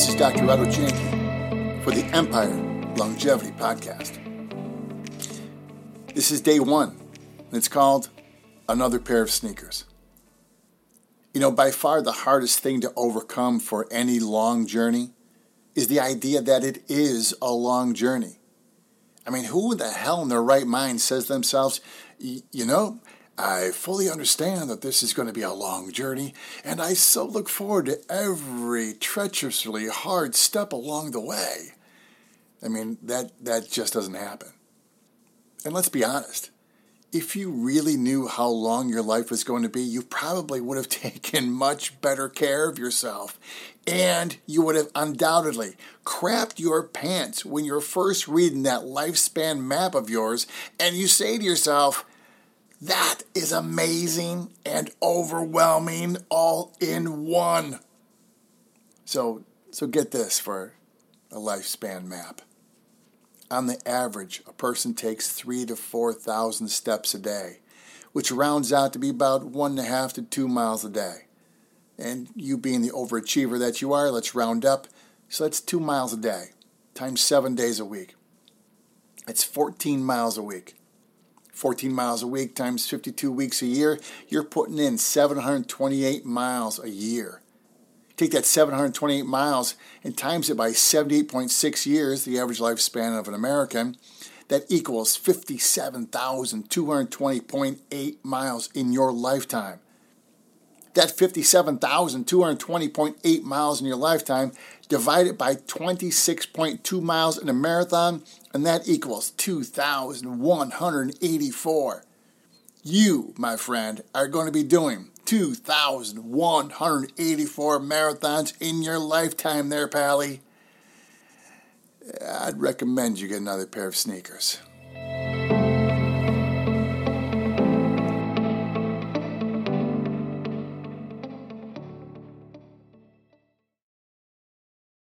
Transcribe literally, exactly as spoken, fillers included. This is Doctor Otto Janke for the Empire Longevity Podcast. This is day one. It's called Another Pair of Sneakers. You know, by far the hardest thing to overcome for any long journey is the idea that it is a long journey. I mean, who the hell in their right mind says to themselves, you know, I fully understand that this is going to be a long journey, and I so look forward to every treacherously hard step along the way. I mean, that, that just doesn't happen. And let's be honest, if you really knew how long your life was going to be, you probably would have taken much better care of yourself, and you would have undoubtedly crapped your pants when you're first reading that lifespan map of yours, and you say to yourself, that is amazing and overwhelming all in one. So, so get this for a lifespan map. On the average, a person takes three to four thousand steps a day, which rounds out to be about one and a half to two miles a day. And you being the overachiever that you are, let's round up. So that's two miles a day times seven days a week. That's fourteen miles a week. fourteen miles a week times fifty-two weeks a year, you're putting in seven hundred twenty-eight miles a year. Take that seven hundred twenty-eight miles and times it by seventy-eight point six years, the average lifespan of an American. That equals fifty-seven thousand two hundred twenty point eight miles in your lifetime. That fifty-seven thousand two hundred twenty point eight miles in your lifetime, divide it by twenty-six point two miles in a marathon, and that equals two thousand one hundred eighty-four. You, my friend, are going to be doing two thousand one hundred eighty-four marathons in your lifetime there, pally. I'd recommend you get another pair of sneakers.